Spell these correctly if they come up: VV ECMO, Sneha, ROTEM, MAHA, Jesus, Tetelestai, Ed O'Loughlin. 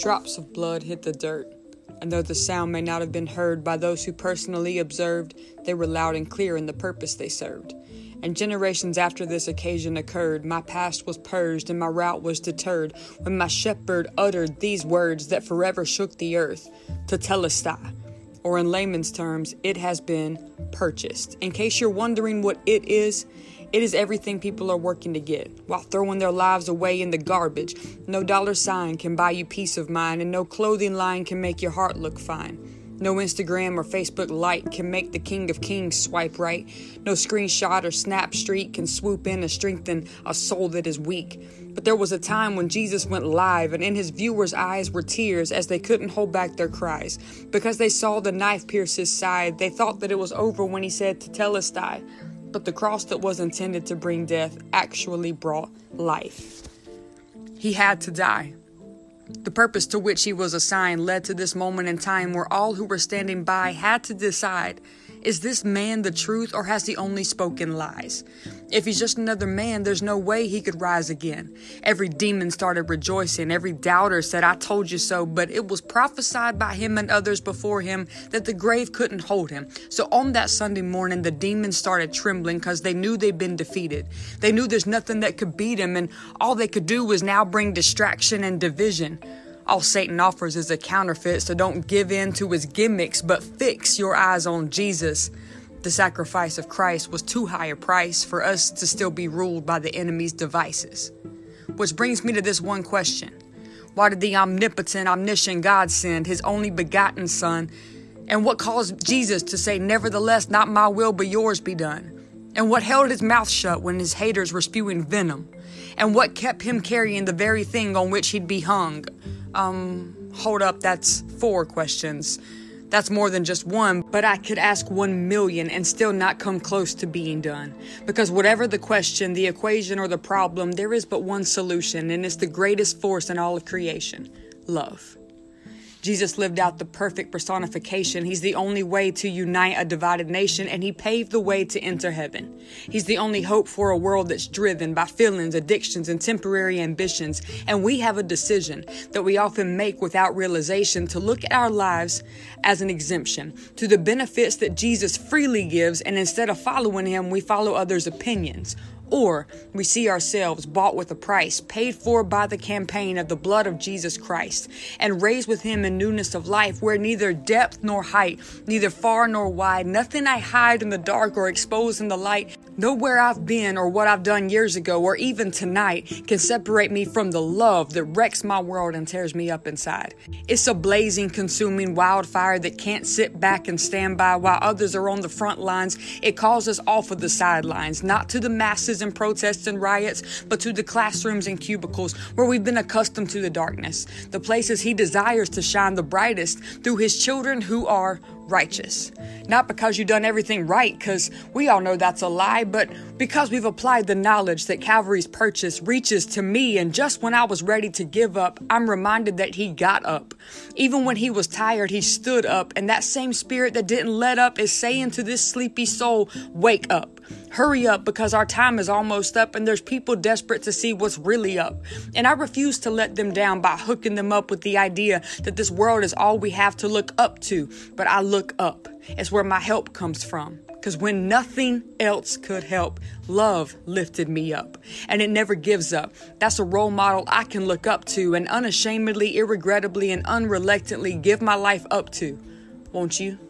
Drops of blood hit the dirt, and though the sound may not have been heard by those who personally observed, they were loud and clear in the purpose they served. And generations after this occasion occurred, my past was purged and my route was deterred, when my shepherd uttered these words that forever shook the earth, Tetelestai, or in layman's terms, it has been purchased. In case you're wondering what it is everything people are working to get, while throwing their lives away in the garbage. No dollar sign can buy you peace of mind, and no clothing line can make your heart look fine. No Instagram or Facebook like can make the King of Kings swipe right. No screenshot or snap streak can swoop in and strengthen a soul that is weak. But there was a time when Jesus went live, and in his viewers' eyes were tears as they couldn't hold back their cries. Because they saw the knife pierce his side, they thought that it was over when he said, Tetelestai. But the cross that was intended to bring death actually brought life. He had to die. The purpose to which he was assigned led to this moment in time where all who were standing by had to decide, is this man the truth, or has he only spoken lies? If he's just another man, there's no way he could rise again. Every demon started rejoicing. Every doubter said, I told you so. But it was prophesied by him and others before him that the grave couldn't hold him. So on that Sunday morning, the demons started trembling because they knew they'd been defeated. They knew there's nothing that could beat him, and all they could do was now bring distraction and division. All Satan offers is a counterfeit, so don't give in to his gimmicks, but fix your eyes on Jesus. The sacrifice of Christ was too high a price for us to still be ruled by the enemy's devices. Which brings me to this one question. Why did the omnipotent, omniscient God send his only begotten Son? And what caused Jesus to say, nevertheless, not my will, but yours be done? And what held his mouth shut when his haters were spewing venom? And what kept him carrying the very thing on which he'd be hung? Hold up, that's 4 questions. That's more than just one, but I could ask 1,000,000 and still not come close to being done. Because whatever the question, the equation, or the problem, there is but one solution, and it's the greatest force in all of creation, love. Jesus lived out the perfect personification. He's the only way to unite a divided nation, and he paved the way to enter heaven. He's the only hope for a world that's driven by feelings, addictions, and temporary ambitions. And we have a decision that we often make without realization to look at our lives as an exemption to the benefits that Jesus freely gives, and instead of following him, we follow others' opinions. Or we see ourselves bought with a price, paid for by the campaign of the blood of Jesus Christ, and raised with him in newness of life, where neither depth nor height, neither far nor wide, nothing I hide in the dark or expose in the light, nowhere I've been or what I've done years ago or even tonight can separate me from the love that wrecks my world and tears me up inside. It's a blazing, consuming wildfire that can't sit back and stand by while others are on the front lines. It calls us off of the sidelines, not to the masses and protests and riots, but to the classrooms and cubicles where we've been accustomed to the darkness, the places he desires to shine the brightest through his children who are righteous. Not because you've done everything right, because we all know that's a lie, but because we've applied the knowledge that Calvary's purchase reaches to me, and just when I was ready to give up, I'm reminded that he got up. Even when he was tired, he stood up, and that same spirit that didn't let up is saying to this sleepy soul, wake up. Hurry up, because our time is almost up, and there's people desperate to see what's really up. And I refuse to let them down by hooking them up with the idea that this world is all we have to look up to. But I look up. It's where my help comes from. Because when nothing else could help, love lifted me up. And it never gives up. That's a role model I can look up to and unashamedly, irregrettably, and unreluctantly give my life up to. Won't you?